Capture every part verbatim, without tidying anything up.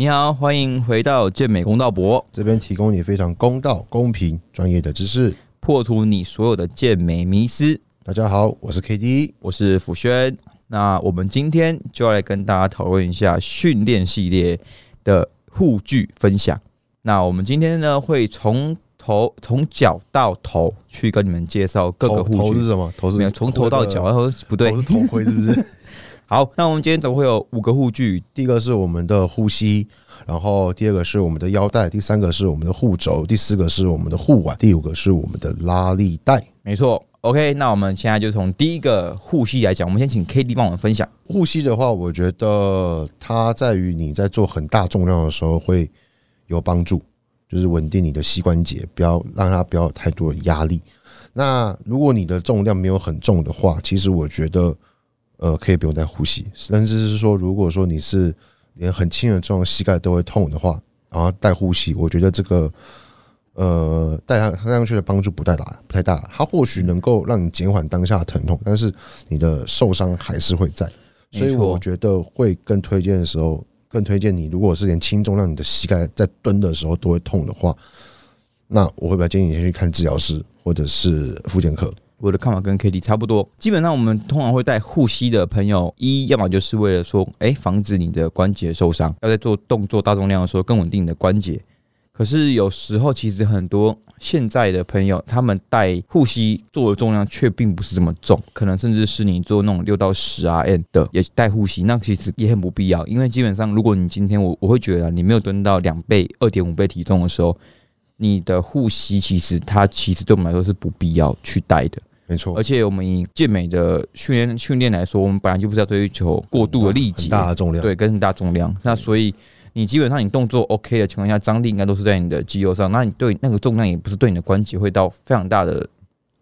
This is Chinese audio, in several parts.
你好，欢迎回到健美公道博，这边提供你非常公道、公平、专业的知识，破除你所有的健美迷思。大家好，我是 K D， 我是辅轩。那我们今天就要来跟大家讨论一下训练系列的护具分享。那我们今天呢，会从头从脚到头去跟你们介绍各个护具。头是什么？头是从头到脚，然后不对，头是头盔是不是？好，那我们今天总会有五个护具。第一个是我们的护膝，然后第二个是我们的腰带，第三个是我们的护肘，第四个是我们的护腕，第五个是我们的拉力带。没错。OK， 那我们现在就从第一个护膝来讲，我们先请 K D 帮我们分享。护膝的话，我觉得它在于你在做很大重量的时候会有帮助，就是稳定你的膝关节，不要让它不要有太多的压力。那如果你的重量没有很重的话，其实我觉得。呃，可以不用戴护膝，甚至是说，如果说你是连很轻的重，膝盖都会痛的话，然后戴护膝，我觉得这个呃戴上上去的帮助不太大，不太大。它或许能够让你减缓当下的疼痛，但是你的受伤还是会在，所以我觉得会更推荐的时候，更推荐你，如果是连轻重让你的膝盖在蹲的时候都会痛的话，那我会比较建议你先去看治疗师或者是复健科。我的看法跟 K D 差不多，基本上我们通常会带护膝的朋友，一要么就是为了说，哎、欸，防止你的关节受伤，要在做动作大重量的时候更稳定你的关节。可是有时候其实很多现在的朋友，他们带护膝做的重量却并不是这么重，可能甚至是你做那种六到十 R M 的也带护膝，那其实也很不必要，因为基本上如果你今天 我, 我会觉得你没有蹲到两倍、二点五倍体重的时候，你的护膝其实它其实对我们来说是不必要去带的。没错，而且我们以健美的训练训练来说，我们本来就不是要追求过度的力竭，很大的重量，对，跟很大重量。那所以你基本上你动作 OK 的情况下，张力应该都是在你的肌肉上，那你对那个重量也不是对你的关节会到非常大的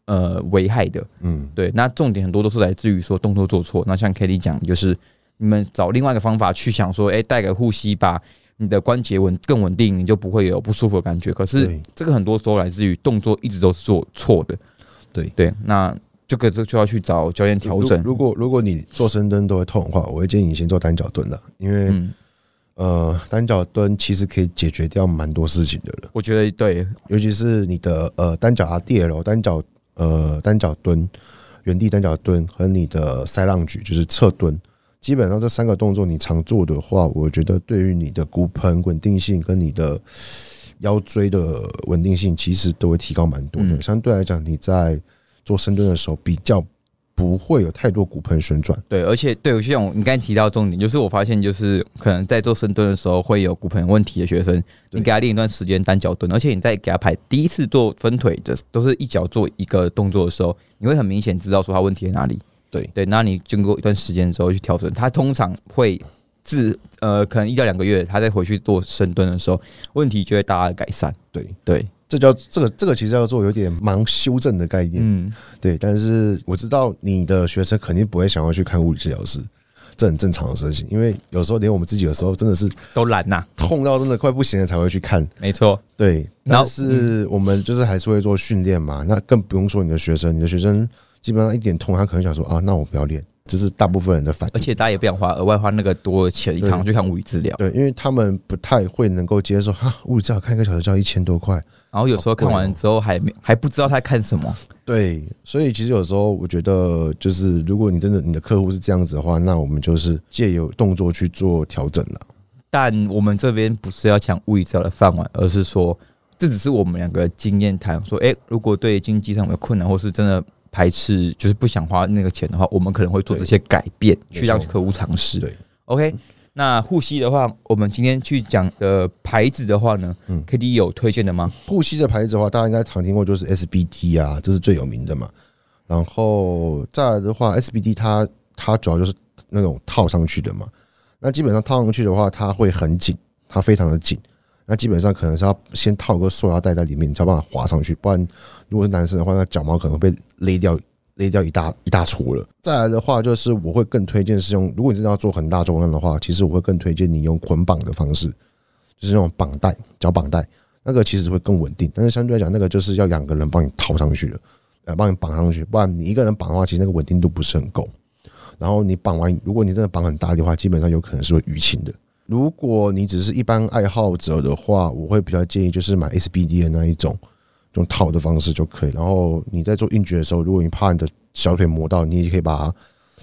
呃危害的。嗯，对。那重点很多都是来自于说动作做错。那像 Kelly 讲，就是你们找另外一个方法去想说，哎、欸，带个护膝吧。你的关节稳更稳定，你就不会有不舒服的感觉。可是这个很多时候来自于动作一直都是做错的。对对，那这个就要去找教练调整。如果如果你做深蹲都会痛的话，我会建议你先做单脚蹲啦，因为、嗯、呃单脚蹲其实可以解决掉蛮多事情的了。我觉得对，尤其是你的呃单脚 R D L、单脚呃单脚蹲、原地单脚蹲和你的塞浪举，就是侧蹲。基本上这三个动作你常做的话，我觉得对于你的骨盆稳定性跟你的腰椎的稳定性其实都会提高蛮多的。相对来讲，你在做深蹲的时候比较不会有太多骨盆旋转。对，而且对，像我你刚才提到重点，就是我发现就是可能在做深蹲的时候会有骨盆问题的学生，你给他练一段时间单脚蹲，而且你在给他排第一次做分腿的，都是一脚做一个动作的时候，你会很明显知道说他问题在哪里。对对，那你经过一段时间之后去调整，他通常会自呃，可能一到两个月，他再回去做深蹲的时候，问题就会大大改善。对对，这叫这个这个其实叫做有点盲修正的概念。嗯，对。但是我知道你的学生肯定不会想要去看物理治疗师，这很正常的事情，因为有时候连我们自己有时候真的是都懒呐，痛到真的快不行了才会去看。没错，对。但是我们就是还是会做训练嘛，那更不用说你的学生，你的学生。基本上一点痛，他可能想说啊，那我不要练，这是大部分人的反应。而且大家也不想花额外花那个多的钱，常常去看物理治疗。对，因为他们不太会能够接受哈、啊，物理治疗看一个小时就要一千多块，然后有时候看完之后还没还不知道他在看什么。对，所以其实有时候我觉得，就是如果你真的你的客户是这样子的话，那我们就是藉由动作去做调整了。但我们这边不是要讲物理治疗的范围，而是说这只是我们两个经验谈，说哎、欸，如果对经济上有困难，或是真的。排斥就是不想花那个钱的话，我们可能会做这些改变，去让客户尝试。对 ，OK， 那护膝的话，我们今天去讲的牌子的话呢、嗯、，K D 有推荐的吗？护膝的牌子的话，大家应该常听过，就是 S B D 啊，这是最有名的嘛。然后再来的话 ，S B D 它它主要就是那种套上去的嘛。那基本上套上去的话，它会很紧，它非常的紧。那基本上可能是要先套个塑料袋在里面，你才有办法滑上去。不然，如果是男生的话，那脚毛可能会被勒掉，勒掉一大一大撮了。再来的话，就是我会更推荐是用，如果你真的要做很大重量的话，其实我会更推荐你用捆绑的方式，就是用绑带、脚绑带，那个其实会更稳定。但是相对来讲，那个就是要两个人帮你套上去了，呃，帮你绑上去。不然你一个人绑的话，其实那个稳定度不是很够。然后你绑完，如果你真的绑很大的话，基本上有可能是会淤青的。如果你只是一般爱好者的话，我会比较建议就是买 S B D 的那一种，用套的方式就可以。然后你在做硬举的时候，如果你怕你的小腿磨到，你也可以把它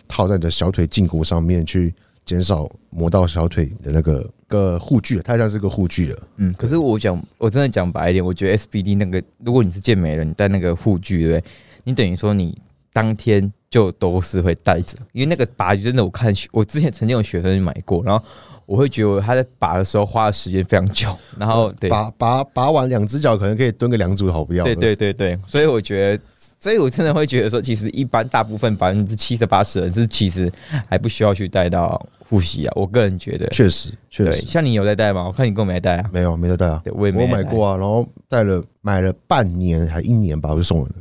套在你的小腿胫骨上面，去减少磨到小腿的那个个护具，它像是个护具了。嗯，可是我讲，我真的讲白一点，我觉得 S B D 那个，如果你是健美人，你戴那个护具，对不对？你等于说你当天就都是会带着，因为那个拔真的，我看我之前曾经有学生买过，然后我会觉得他在拔的时候花的时间非常久，然后对拔拔拔完两只脚可能可以蹲个两组好不要。对对对对，所以我觉得，所以我真的会觉得说，其实一般大部分百分之七十八十人是其实还不需要去带到护膝啊。我个人觉得，确实确实，像你有在带吗？我看你跟我没带啊，没有没在带啊，我也没带，我买过啊，然后带了买了半年还一年吧，我就送人了。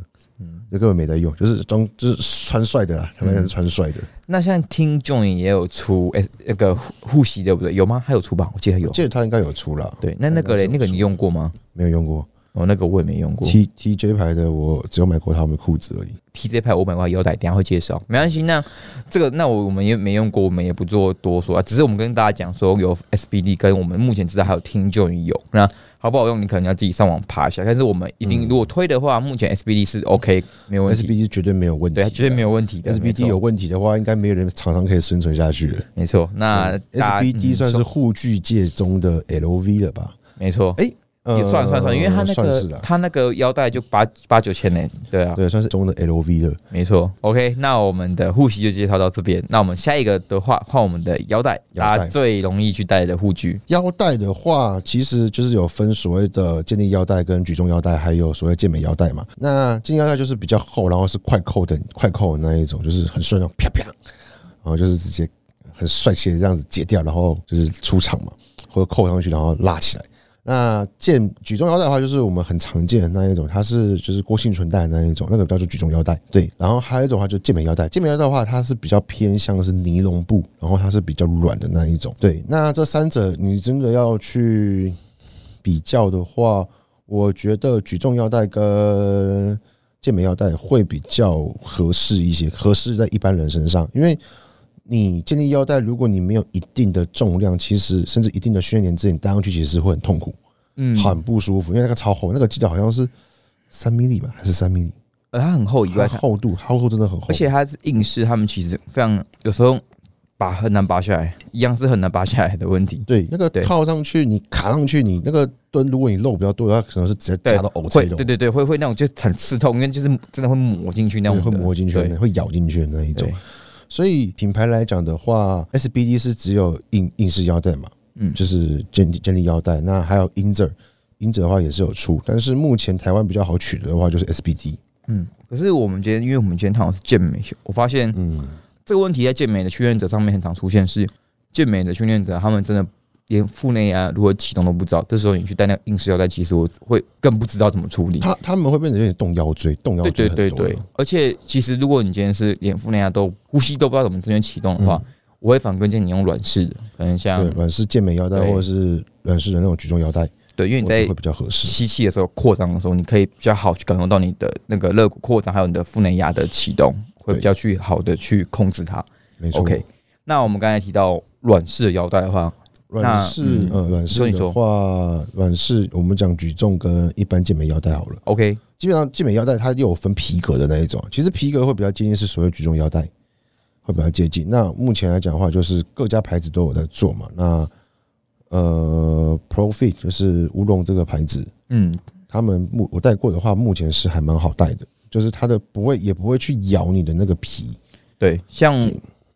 这根本没在用，就是装，就是穿帅的啦，他们那是穿帅的、嗯。那像Tim Johnny也有出诶、欸、那个护膝对不对？有吗？还有出吧？我记得有，我记得他应该有出啦。对，那那个嘞，那个你用过吗？没有用过，哦，那个我也没用过。T T J 牌的我只有买过他们的裤子而已。T J 牌我买过腰带，等一下会介绍。没关系，那这个那我们也没用过，我们也不做多说啊，只是我们跟大家讲说有 S B D 跟我们目前知道还有Tim Johnny有那。好不好用？你可能要自己上网爬一下，但是我们一定如果推的话，目前 S B D 是 OK， 没有问题。S B D 绝对没有问题，对，绝对没有问题的。S B D 有问题的话，应该没有人常常可以生存下去了。没错，那 S B D 算是护具界中的 L V 了吧？没错，哎、欸，呃、也算算算，因为它那个它那个腰带就八八九千呢，对啊，对，算是中的 L V 了。没错 ，OK， 那我们的护膝就介绍到这边。那我们下一个的话，换我们的腰带，大家最容易去带的护具。腰带的话，其实就是有分所谓的健力腰带、跟举重腰带，还有所谓健美腰带嘛。那健力腰带就是比较厚，然后是快扣的、快扣的那一种，就是很顺，那种啪啪，然后就是直接很帅气的这样子解掉，然后就是出场嘛，或者扣上去，然后拉起来。那健举重腰带的话，就是我们很常见的那一种，它是就是郭婞淳带的那一种，那个叫做举重腰带。对，然后还有一种的话就是健美腰带，健美腰带的话，它是比较偏向是尼龙布，然后它是比较软的那一种。对，那这三者你真的要去比较的话，我觉得举重腰带跟健美腰带会比较合适一些，合适在一般人身上，因为。你健力腰带，如果你没有一定的重量，其实甚至一定的训练年纪，你戴上去其实会很痛苦，嗯，很不舒服，因为那个超厚，那个记得好像是三 mm 吧，还是三 mm？ 呃，它很厚以外，它厚度，它厚度真的很厚，而且它是硬式，他们其实非常有时候拔很难拔下来，一样是很难拔下来的问题。对，那个套上去，你卡上去，你那个蹲，如果你肉比较多的话，可能是直接夹到偶椎肉。对对对，会会那种就很刺痛，因为就是真的会磨进去那种，会磨进去，会咬进去的那一种。所以品牌来讲的话 ，S B D 是只有硬硬式腰带嘛，嗯，就是健健力腰带。那还有 Inzer， Inzer 的话也是有出，但是目前台湾比较好取的话就是 S B D。嗯，可是我们今天，因为我们今天讨论是健美，我发现，嗯，这个问题在健美的训练者上面很常出现，是健美的训练者他们真的连腹内啊如何启动都不知道，这时候你去带那个硬式腰带，其实我会更不知道怎么处理。他他们会变成有点动腰椎，动腰椎很多。对对对对，而且其实如果你今天是连腹内啊都呼吸都不知道怎么正确启动的话，嗯、我会反推荐你用软式的，可能像软式健美腰带或者是软式的那种举重腰带。对，因为你在会比较合适吸气的时候、扩张的时候，你可以比较好去感受到你的那个肋骨扩张，还有你的腹内压的启动，会比较去好的去控制它。没错。OK， 那我们刚才提到软式的腰带的话。软式，呃，软式的话，软式我们讲举重跟一般健美腰带好了。OK， 基本上健美腰带它又有分皮革的那一种，其实皮革会比较接近是所谓举重腰带，会比较接近。那目前来讲的话，就是各家牌子都有在做嘛。那呃 ，ProFit 就是乌龙这个牌子，嗯，他们我戴过的话，目前是还蛮好戴的，就是它的不会也不会去咬你的那个皮。对，像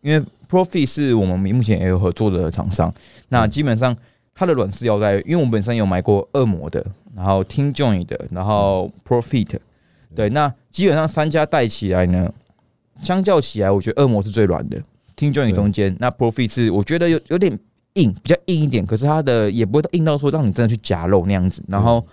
因为。ProFit 是我们目前也有合作的厂商，那基本上它的软式腰带，因为我们本身有买过恶魔的，然后 Tim Johnny 的，然后 ProFit， 对，那基本上三家带起来呢，相较起来，我觉得恶魔是最软的 ，Tim Johnny 中间，那 ProFit 是我觉得有有点硬，比较硬一点，可是它的也不会硬到说让你真的去夹肉那样子，然后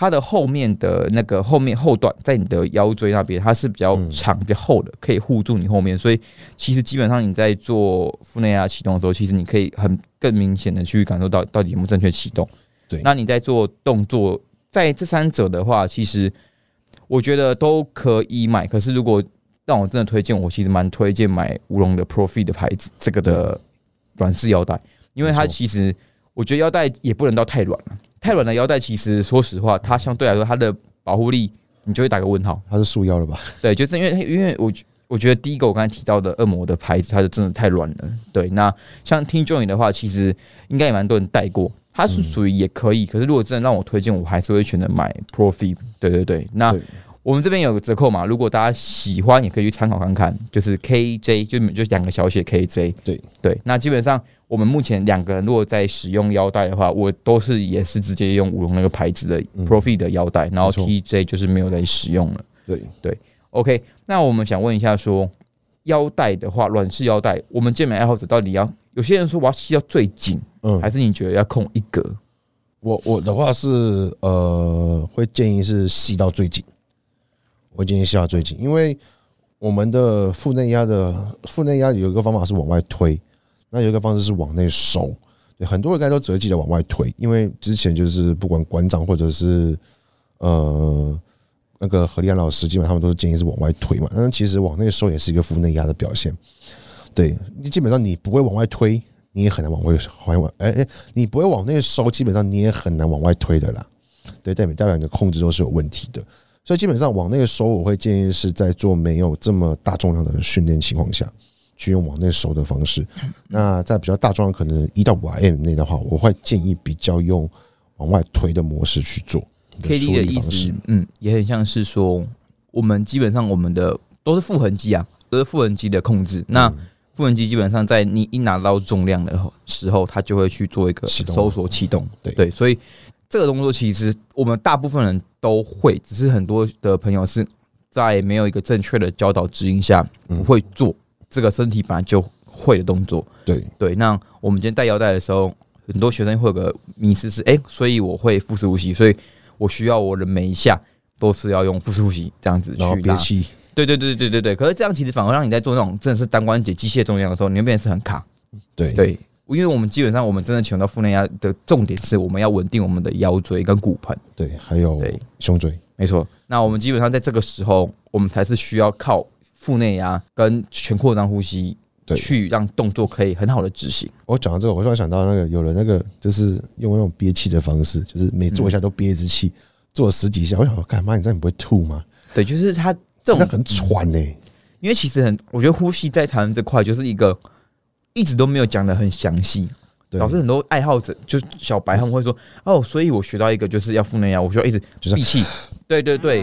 它的后面的那个后面后段在你的腰椎那边，它是比较长、比较厚的，可以护住你后面。所以其实基本上你在做腹内压启动的时候，其实你可以很更明显的去感受到到底有没有正确启动。对，那你在做动作，在这三者的话，其实我觉得都可以买。可是如果让我真的推荐，我其实蛮推荐买乌龙的 ProFit 的牌子这个的软式腰带。因为它其实我觉得腰带也不能到太软了，太软的腰带其实说实话，它相对来说它的保护力你就会打个问号。它是束腰了吧？对，就是因为因为我。我觉得第一个我刚才提到的恶魔的牌子，它就真的太软了。对，那像Tim Johnny的话，其实应该也蛮多人戴过，它是属于也可以。嗯、可是如果真的让我推荐，我还是会选择买 ProFit。对对对，那我们这边有个折扣嘛，如果大家喜欢也可以去参考看看，就是 K J， 就就两个小写 K J。对对，那基本上我们目前两个人如果在使用腰带的话，我都是也是直接用武龙那个牌子的 ProFit 的腰带，嗯、然后 T J 就是没有在使用了。对对。OK， 那我们想问一下说，说腰带的话，软式腰带，我们健美爱好者到底要？有些人说我要系到最紧，嗯，还是你觉得要控一格？我我的话是呃，会建议是系到最紧，我建议系到最紧，因为我们的腹内压的腹内压有一个方法是往外推，那有一个方式是往内收。对，很多人应该都只会记得往外推，因为之前就是不管馆长或者是呃。那个何立安老师基本上他们都是建议是往外推嘛，但是其实往内收也是一个腹内压的表现。对，基本上你不会往外推，你也很难往外往哎哎，你不会往内收，基本上你也很难往外推的啦。对，代表代表你的控制都是有问题的，所以基本上往内收，我会建议是在做没有这么大重量的训练情况下，去用往内收的方式。那在比较大重量，可能一到五 R M 内的话，我会建议比较用往外推的模式去做。K D 的意思，嗯，也很像是说，我们基本上我们的都是复横肌啊，都是复横肌的控制。那复横肌基本上在你一拿到重量的时候，它就会去做一个收缩启动。对，所以这个动作其实我们大部分人都会，只是很多的朋友是在没有一个正确的教导指引下不会做这个身体本来就会的动作。对对，那我们今天带腰带的时候，很多学生会有个迷思是，哎、欸，所以我会腹式呼吸，所以。我需要我的每一下都是要用腹式呼吸这样子去拉，对对对对对对。可是这样其实反而让你在做那种真的是单关节机械重量的时候，你会变成是很卡。对对，因为我们基本上我们真的启动到腹内压的重点是我们要稳定我们的腰椎跟骨盆，对，还有胸椎，没错。那我们基本上在这个时候，我们才是需要靠腹内压跟全扩张呼吸去让动作可以很好的执行。我讲到这个，我突然想到那个有人那个就是用那种憋气的方式，就是每做一下都憋一支气，嗯、做了十几下。我想，干妈，你这样你不会吐吗？对，就是他这种很喘呢、欸。因为其实很，我觉得呼吸在台湾这块就是一个一直都没有讲的很详细，导致很多爱好者就小白他们会说哦，所以我学到一个就是要腹内压，我需要一直闭气。对对对，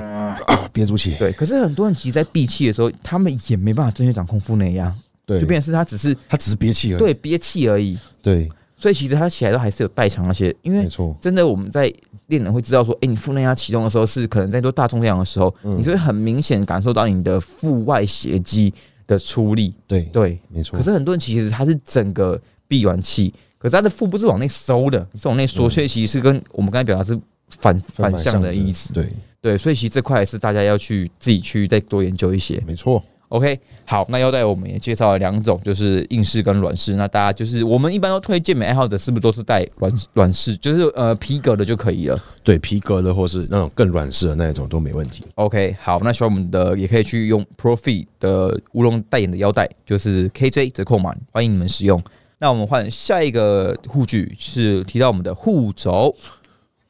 憋住气。对，可是很多人其实，在闭气的时候，他们也没办法正确掌控腹内压。对，就变成是他只是他只是憋气而已，对，憋气而已。对，所以其实他起来都还是有代偿那些，因为真的我们在练人会知道说，哎、欸，你腹内压启动的时候是可能在做大重量的时候，嗯、你就会很明显感受到你的腹外斜肌的出力。对对，没错。可是很多人其实他是整个闭完气，可是他的腹部是往内收的，是往内缩，所以其实是跟我们刚才表达是反反向的意思。对对，所以其实这块是大家要去自己去再多研究一些。没错。OK， 好，那腰带我们也介绍了两种，就是硬式跟软式。那大家就是我们一般都推健美爱好者，是不是都是戴软软式，就是呃皮革的就可以了？对，皮革的或是那种更软式的那一种都没问题。OK， 好，那喜欢我们的也可以去用 ProFit 的乌龙代言的腰带，就是 K J 折扣码，欢迎你们使用。那我们换下一个护具，是提到我们的护肘。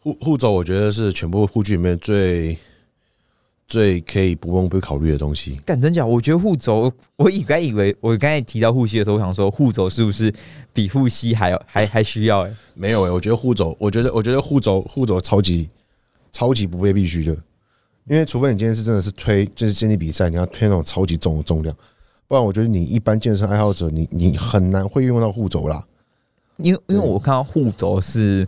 护护肘我觉得是全部护具里面最。最可以不用不考虑的东西，干真假？我觉得护肘，我以刚以为我刚才提到护膝的时候，我想说护肘是不是比护膝还还还需要、欸？哎，没有哎、欸，我觉得护肘，我觉得我觉得护肘护肘超级超级不被必须的，因为除非你今天是真的是推就是健力比赛，你要推那种超级重的重量，不然我觉得你一般健身爱好者，你你很难会用到护肘啦。因为因为我看到护肘是。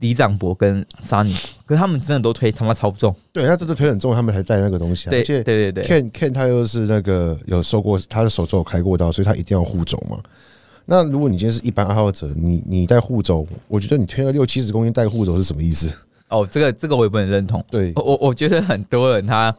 李长博跟沙尼，可是他们真的都推他妈超重，对，他真的推很重，他们才带那个东西、啊。对，对对对 ，Ken Ken 他又是那个有受过他的手肘有开过刀，所以他一定要护肘嘛。那如果你今天是一般爱好者，你你带护肘，我觉得你推了六七十公斤带护肘是什么意思？哦，这个这个我也不能认同。对，我我觉得很多人他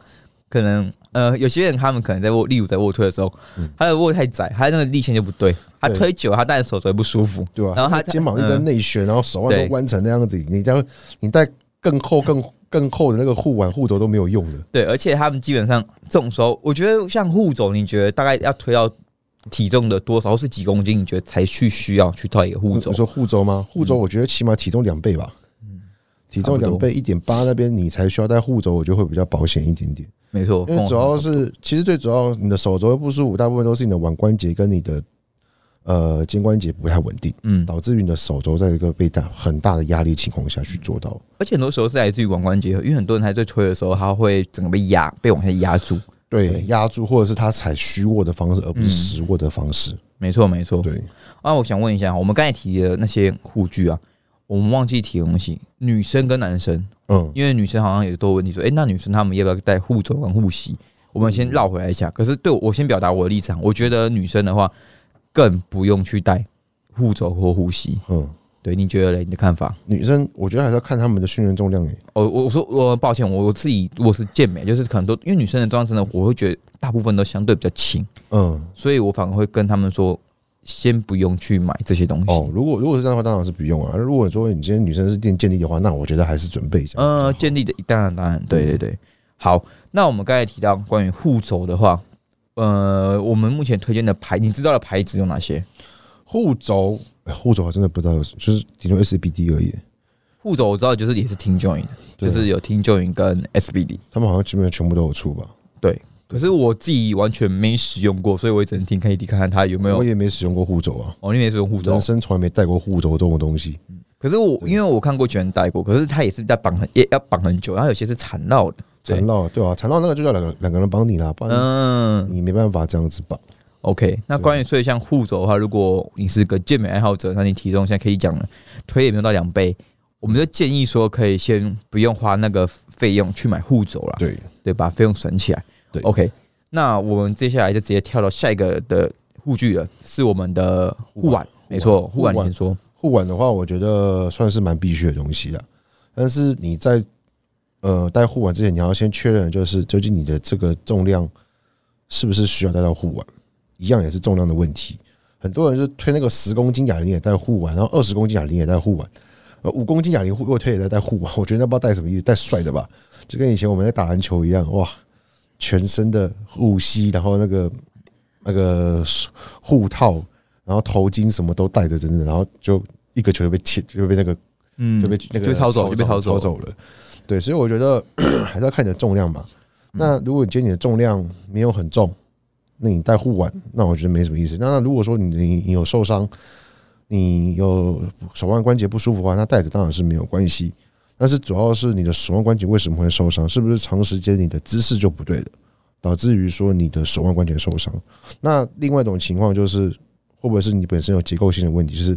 可能呃，有些人他们可能在握，例如在卧推的时候，嗯、他的握太窄，他那个力线就不对。他推久，他戴手肘不舒服，对吧、啊？然后他肩膀一直在内旋，嗯、然后手腕都弯成那样子，你这样你戴更厚、更更厚的那个护腕、护肘都没有用了。对，而且他们基本上这种时候，我觉得像护肘，你觉得大概要推到体重的多少或是几公斤，你觉得才去需要去套一个护肘？你说护肘吗？护肘我觉得起码体重两倍吧。嗯，体重两倍一点八那边你才需要戴护肘，我觉得会比较保险一点点。没错，因为主要是其实最主要你的手肘的不舒服，大部分都是你的腕关节跟你的呃肩关节不太稳定，嗯，导致于你的手肘在一个被大很大的压力情况下去做到。而且很多时候是来自于腕关节，因为很多人还在推的时候，他会整个被压，被往下压住。对，压住或者是他采虚握的方式，而不是实握的方式。嗯、没错，没错。对啊，我想问一下，我们刚才提的那些护具啊，我们忘记提的东西，女生跟男生，嗯，因为女生好像也都有问题说，哎、欸，那女生她们要不要带护肘跟护膝？我们先绕回来一下。可是对我，我先表达我的立场，我觉得女生的话更不用去带护肘或护膝。嗯，对，你觉得嘞？你的看法？女生我觉得还是要看她们的训练重量诶、欸。哦，我说我抱歉，我我自己我是健美，就是可能都因为女生的重量真的，我会觉得大部分都相对比较轻，嗯，所以我反而会跟她们说，先不用去买这些东西。哦，如果如果是这样的话，当然是不用啊。如果说你今天女生是练健力的话，那我觉得还是准备一下。呃，健力的当然当然，对对对。好，那我们刚才提到关于护肘的话，呃，我们目前推荐的牌，你知道的牌子有哪些？护肘。护肘真的不知道有，就是顶多 S B D 而已。护肘我知道，就是也是 Tim Johnny 就是有 Tim Johnny 跟 S B D， 他们好像基本上全部都有出吧？对。可是我自己完全没使用过，所以我也只能听 K D 看看他有没有。我也没使用过护肘啊。哦，你没使用护肘，人生从来没带过护肘这种东西。嗯、可是我因为我看过有人带过，可是他也是在绑很也要绑很久，然后有些是缠绕的。缠绕，对啊，缠绕那个就叫两个两个人帮你啦，不然你没办法这样子绑。嗯OK， 那关于所以像护肘的话，如果你是个健美爱好者，那你体重现在可以讲了，推也没有到两倍，我们就建议说可以先不用花那个费用去买护肘了，对对，把费用省起来。对 ，OK， 那我们接下来就直接跳到下一个的护具了，是我们的护腕，没错，护腕你先说。护腕的话，我觉得算是蛮必须的东西了，但是你在呃戴护腕之前，你要先确认就是究竟你的这个重量是不是需要带到护腕。一样也是重量的问题，很多人就推那个十公斤哑铃也带护腕，然后二十公斤哑铃也带护腕，呃五公斤哑铃如果推也在带护腕，我觉得那不知道带什么意思，带帅的吧，就跟以前我们在打篮球一样，哇，全身的护膝，然后那个那个护套，然后头巾什么都带着，真的，然后就一个球就被切，就被那个，嗯，就被那个抄走，就被抄走，抄走了。对，所以我觉得还是要看你的重量嘛。那如果你今天你的重量没有很重，那你带护腕，那我觉得没什么意思。那如果说 你, 你有受伤，你有手腕关节不舒服的话，那带着当然是没有关系。但是主要是你的手腕关节为什么会受伤？是不是长时间你的姿势就不对了，导致于说你的手腕关节受伤？那另外一种情况就是，会不会是你本身有结构性的问题，就是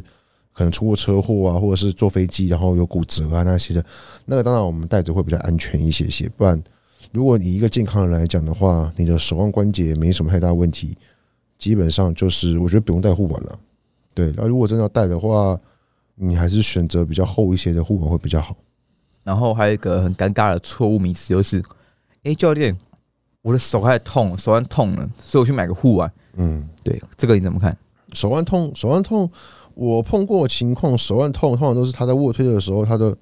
可能出过车祸啊，或者是坐飞机然后有骨折啊那些的。那个当然我们带着会比较安全一些些，不然。如果以一个健康人来讲的话，你的手腕关节没什么太大问题，基本上就是我觉得不用带护腕了。对，那如果真的要带的话，你还是选择比较厚一些的护腕会比较好。然后还有一个很尴尬的错误迷思就是，哎，教练，我的手还痛，手腕痛了，所以我去买个护腕。嗯，对，这个你怎么看？手腕痛，手腕痛，我碰过的情况，手腕痛通常都是他在卧推的时候，他的。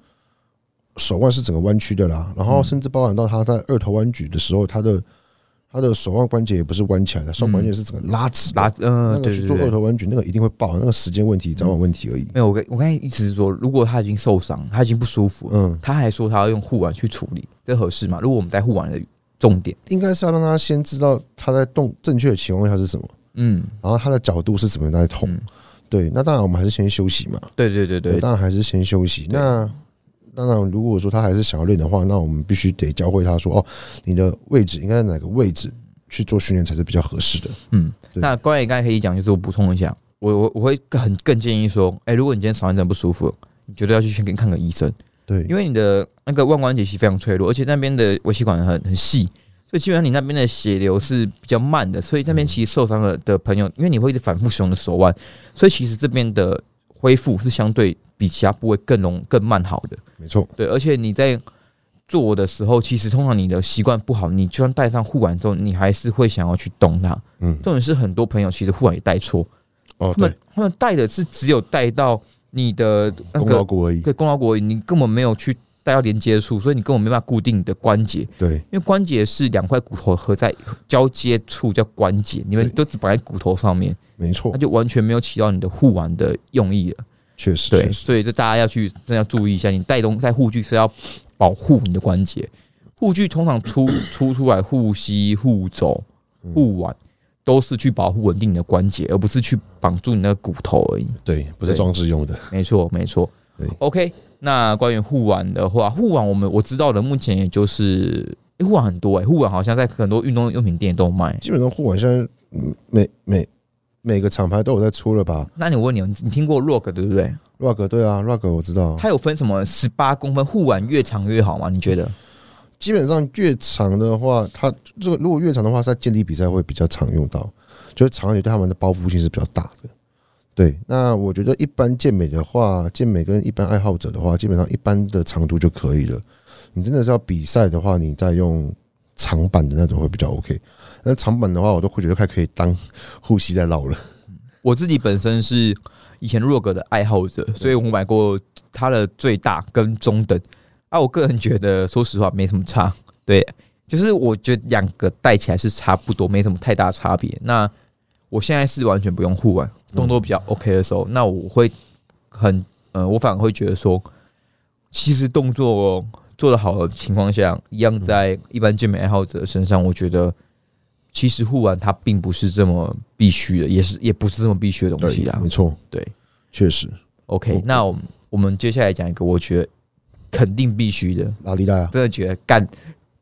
手腕是整个弯曲的啦，然后甚至包含到他在二头弯举的时候，他的他的手腕关节也不是弯起来的，手腕关节是整个拉直拉，嗯，那个去做二头弯举，那个一定会爆，那个时间问题、早晚问题而已。没有，我我刚才一直说，如果他已经受伤，他已经不舒服，嗯，他还说他要用护腕去处理，这合适吗？如果我们在护腕的重点，应该是要让他先知道他在动正确的情况下是什么，嗯，然后他的角度是怎么样在痛，对，那当然我们还是先休息嘛，对对对对，当然还是先休息那。当然，如果说他还是想要练的话，那我们必须得教会他说：“哦，你的位置应该哪个位置去做训练才是比较合适的。”嗯，那关于刚才可以讲，就是我补充一下，我我我会很更建议说，哎、欸，如果你今天手腕真的不舒服，你绝对要去先看个医生。对，因为你的那个腕关节其实非常脆弱，而且那边的微血管很很细，所以基本上你那边的血流是比较慢的，所以那边其实受伤了的朋友，因为你会一直反复使用的手腕，所以其实这边的恢复是相对。比其他部位更容更慢好的，没错，对，而且你在做的时候，其实通常你的习惯不好，你就算戴上护腕之后，你还是会想要去动它。嗯，重点是很多朋友其实护腕也戴错，哦，他们他们戴的是只有戴到你的那个肱桡骨而已，对，肱桡骨而已，你根本没有去带到连接处，所以你根本没办法固定你的关节。对，因为关节是两块骨头合在交接处叫关节，你们都只绑在骨头上面，没错，那就完全没有起到你的护腕的用意了。确实，对，所以就大家要去真的要注意一下，你带东带护具是要保护你的关节。护具通常出出出来护膝、护肘、护腕。嗯，都是去保护稳定你的关节，而不是去绑住你那个骨头而已。对，不是装置用的。没错，没错。OK， 那关于护腕的话，护腕我们我知道的，目前也就是护腕很多哎、欸，护腕好像在很多运动用品店都卖。基本上护腕现在每每每个厂牌都有在出了吧？那你问你，你听过 R O G 对不对 ？R O G 对啊 ，R O G 我知道。它有分什么十八公分护腕越长越好吗？你觉得？基本上越长的话，它如果越长的话，在健力比赛会比较常用到，就是长也对他们的包覆性是比较大的。对，那我觉得一般健美的话，健美跟一般爱好者的话，基本上一般的长度就可以了。你真的是要比赛的话，你再用长版的那种会比较 OK。那长版的话，我都会觉得还可以当护膝在绕了。我自己本身是以前 R O G 的爱好者，所以我买过它的最大跟中等。啊，我个人觉得，说实话没什么差，对，就是我觉得两个戴起来是差不多，没什么太大差别。那我现在是完全不用护腕，动作比较 OK 的时候，那我会很呃，我反而会觉得说，其实动作做得好的情况下，一样在一般健美爱好者身上，我觉得其实护腕它并不是这么必须的，也是也不是这么必须的东西啦。没错，对，确实。OK， 那我们我们接下来讲一个，我觉得。肯定必须的，拉力带啊！真的觉得干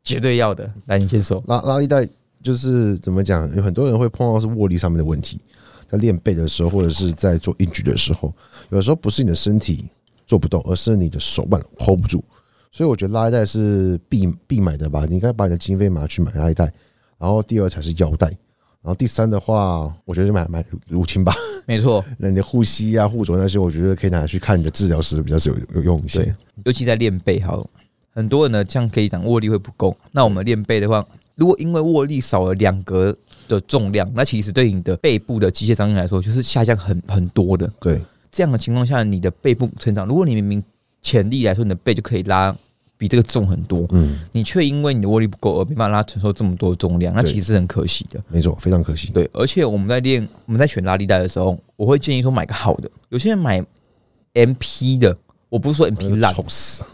绝对要的。来，你先说。拉拉力带就是怎么讲？有很多人会碰到是握力上面的问题，在练背的时候，或者是在做硬举的时候，有时候不是你的身体做不动，而是你的手腕 hold 不住。所以我觉得拉力带是必必买的吧？你应该把你的经费拿去买拉力带，然后第二才是腰带，然后第三的话，我觉得就买买乳清吧。没错，那你的护膝啊、护肘那些，我觉得可以拿去看你的治疗师比较是 有, 有用一些。对，尤其在练背，好，很多人呢，这样可以讲握力会不够。那我们练背的话，如果因为握力少了两格的重量，那其实对你的背部的机械张力来说，就是下降很很多的。对，这样的情况下，你的背部成长，如果你明明潜力来说，你的背就可以拉比这个重很多，嗯，你却因为你的握力不够而没办法拉承受这么多重量，那其实很可惜的。没错，非常可惜。对，而且我们在练我们在选拉力带的时候，我会建议说买个好的。有些人买 M P 的。我不是说 M P 烂，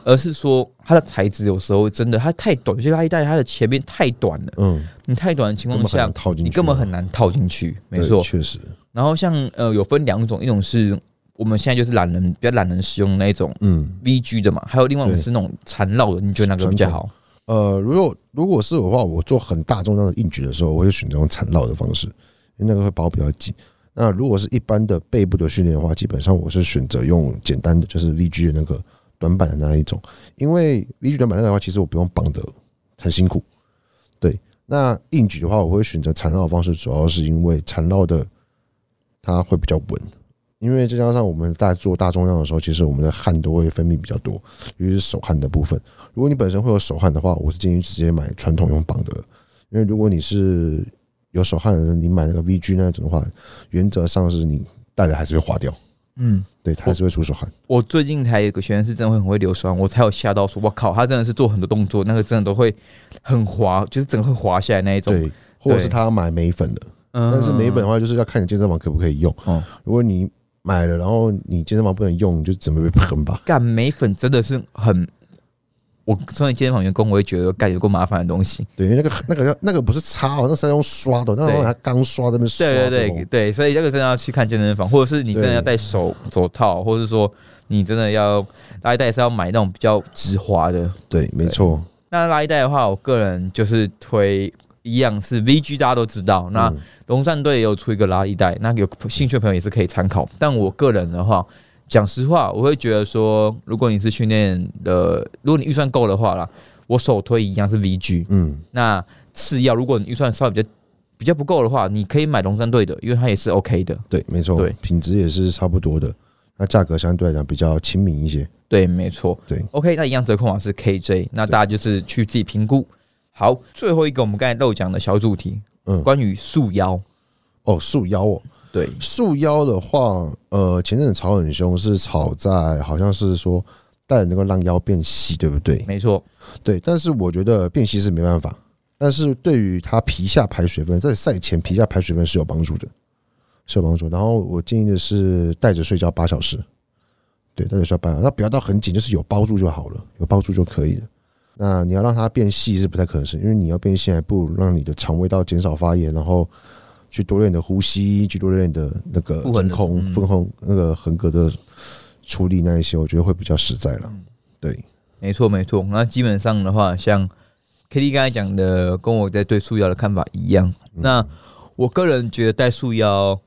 而是说它的材质有时候真的它太短，有些拉力带它的前面太短了。嗯，你太短的情况下，你根本很难套进去。没错，确实。然后像呃，有分两种，一种是我们现在就是懒人比较懒人使用的那种，嗯 ，V G 的嘛，还有另外一种是那种缠绕的，你觉得哪个比较好？呃，如果如果是我的话，我做很大重量的硬举的时候，我会选择用缠绕的方式，因为那个会把我比较紧。那如果是一般的背部的训练的话，基本上我是选择用简单的，就是 V G 的那个短板的那一种，因为 V G 短板的话，其实我不用绑的很辛苦。对，那硬举的话，我会选择缠绕的方式，主要是因为缠绕的它会比较稳，因为再加上我们在做大重量的时候，其实我们的汗都会分泌比较多，尤其是手汗的部分。如果你本身会有手汗的话，我是建议直接买传统用绑的，因为如果你是有手汗的人，你买那个 V G 那种的话，原则上是你戴了还是会滑掉。嗯，对，它还是会出手汗。我最近才有一个学员是真的会很会流手汗，我才有吓到说，我靠，他真的是做很多动作，那个真的都会很滑，就是整个会滑下来那一种。对，或者是他买眉粉的，嗯，但是眉粉的话就是要看你健身房可不可以用。嗯，如果你买了，然后你健身房不能用，你就准备被喷吧。干眉粉真的是很。我身为健身房员工，我也觉得干有够麻烦的东西。对，那个那个那个不是擦哦，那是要用刷的，那个还刚刷在那边刷。对对对对，所以这个真的要去看健身房，或者是你真的要戴手手套，或者说你真的要拉力带是要买那种比较直滑的。对，没错。那拉力带的话，我个人就是推一样是 V G， 大家都知道。那龙战队也有出一个拉力带，那有兴趣的朋友也是可以参考。但我个人的话。讲实话，我会觉得说，如果你是训练的，如果你预算够的话啦，我首推一样是 V G。嗯，那次要，如果你预算稍微比较比较不够的话，你可以买龙山队的，因为它也是 OK 的。对，没错，对，品质也是差不多的，那价格相对来讲比较亲民一些。对，没错。对 ，OK， 那一样折扣码是 K J， 那大家就是去自己评估。好，最后一个我们刚才漏讲的小主题，嗯，关于束腰。哦，束腰哦。对，束腰的话，呃，前阵子吵很凶，是吵在好像是说当然能够让腰变细，对不对？没错，对。但是我觉得变细是没办法，但是对于他皮下排水分，在赛前皮下排水分是有帮助的，是有帮助。然后我建议的是带着睡觉八小时，对，带着睡觉八小时，那不要到很紧，就是有包住就好了，有包住就可以了。那你要让它变细是不太可能，因为你要变细，还不如让你的肠胃道减少发炎，然后去多练你的呼吸，去多练你的那个真空、分空那个横膈的处理那一些，我觉得会比较实在了。对，没错没错。那基本上的话，像 K D 刚才讲的，跟我在对束腰的看法一样。嗯、那我个人觉得戴束腰，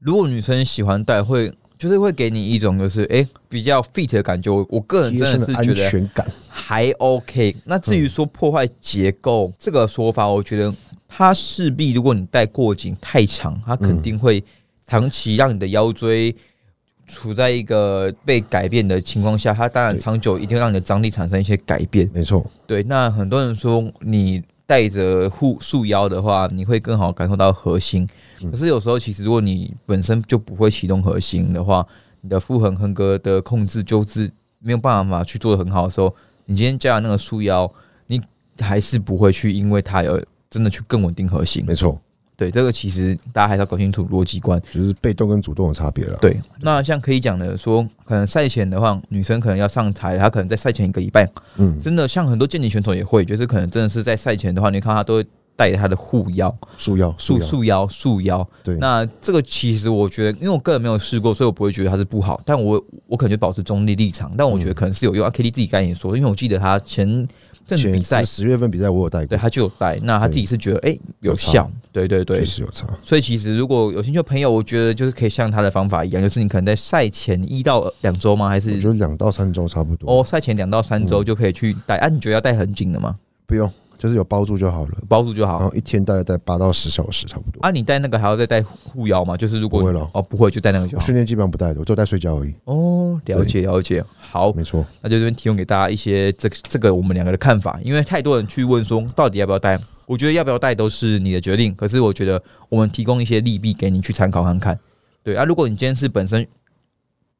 如果女生喜欢戴，会就是会给你一种就是哎、欸、比较 fit 的感觉。我个人真的是觉得还 OK。那至于说破坏结构、嗯、这个说法，我觉得它势必如果你戴过紧太长，它肯定会长期让你的腰椎处在一个被改变的情况下，它当然长久一定会让你的张力产生一些改变。没错，对。那很多人说你带着束腰的话，你会更好感受到核心。可是有时候，其实如果你本身就不会启动核心的话，你的腹横横膈的控制就是没有办法去做得很好的时候，你今天加了那个束腰，你还是不会去因为它而真的去更稳定核心。没错，对，这个其实大家还是要搞清楚逻辑观，就是被动跟主动的差别了。对，那像可以讲的说，可能赛前的话，女生可能要上台，她可能在赛前一个礼拜，嗯，真的像很多健体选手也会，就是可能真的是在赛前的话，你看她都会带他的护腰、束腰、束束腰、束腰。对，那这个其实我觉得，因为我个人没有试过，所以我不会觉得它是不好。但我我可能就保持中立立场，但我觉得可能是有用。嗯、啊、K D 自己刚才也说，因为我记得他前阵子比赛，十月份比赛我有带过，对，他就有带。那他自己是觉得哎、欸、有效，对对对，确实有差。所以其实如果有兴趣的朋友，我觉得就是可以像他的方法一样，就是你可能在赛前一到两周吗？还是我觉得两到三周差不多。哦，赛前两到三周就可以去带、嗯。啊，你觉得要带很紧的吗？不用。就是有包住就好了，包住就好。然后一天大概戴八到十小时差不多。啊，你戴那个还要再戴护腰吗？就是如果不会了哦，不会就戴那个就好。训练基本上不戴的，我就戴睡觉而已。哦，了解了解，好，没错。那就这边提供给大家一些这个、这个我们两个的看法，因为太多人去问说到底要不要戴，我觉得要不要戴都是你的决定。可是我觉得我们提供一些利弊给你去参考看看。对啊，如果你今天是本身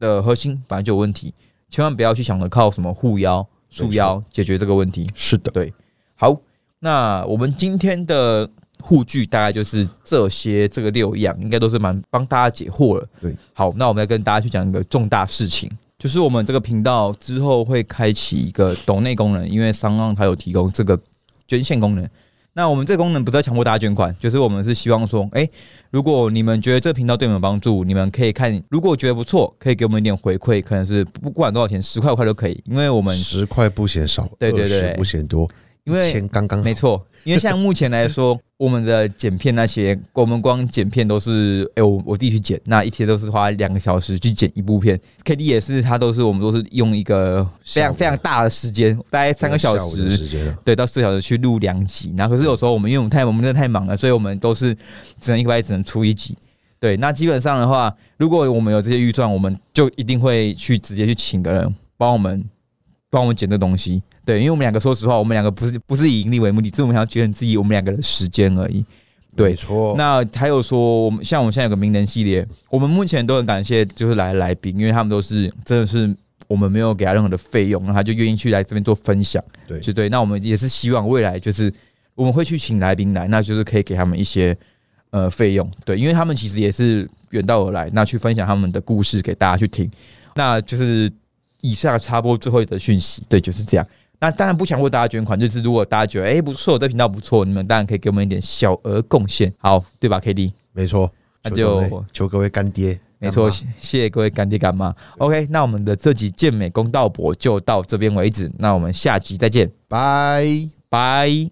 的核心本来就有问题，千万不要去想着靠什么护腰、束腰解决这个问题。是的，对。好，那我们今天的护具大概就是这些，这个六样应该都是蛮帮大家解惑了。对，好，那我们要跟大家去讲一个重大事情，就是我们这个频道之后会开启一个抖内功能，因为商浪它有提供这个捐献功能。那我们这个功能不是要强迫大家捐款，就是我们是希望说，哎、欸，如果你们觉得这频道对你们有帮助，你们可以看，如果觉得不错，可以给我们一点回馈，可能是不管多少钱，十块五块都可以，因为我们十块不嫌少，对对对，二十不嫌多。因为刚刚没错，因为像目前来说，我们的剪片那些，我们光剪片都是，哎、欸，我我自己去剪，那一天都是花两个小时去剪一部片。K D 也是，他都是我们都是用一个非常非常大的时间，大概三个小时，对，到四小时去录两集。然后可是有时候我们因为我们太我们真的太忙了，所以我们都是只能一个礼拜只能出一集。对，那基本上的话，如果我们有这些预算，我们就一定会去直接去请个人帮我们帮我们剪这东西。对，因为我们两个说实话，我们两个不是不是以盈利为目的，是我们想要节省自己我们两个的时间而已。对，没错。那还有说，我们像我们现在有个名人系列，我们目前都很感谢就是来的来宾，因为他们都是真的是我们没有给他任何的费用，然后他就愿意去来这边做分享。对，就对。那我们也是希望未来就是我们会去请来宾来，那就是可以给他们一些呃费用。对，因为他们其实也是远道而来，那去分享他们的故事给大家去听。那就是以下插播最后的讯息。对，就是这样。那当然不强迫大家捐款，就是如果大家觉得哎、欸、不错，这频道不错，你们当然可以给我们一点小额贡献，好，对吧 ？K D 没错，那就求各位干爹，没错，谢谢各位干爹干妈。OK， 那我们的这集健美公道博就到这边为止，那我们下集再见，拜拜。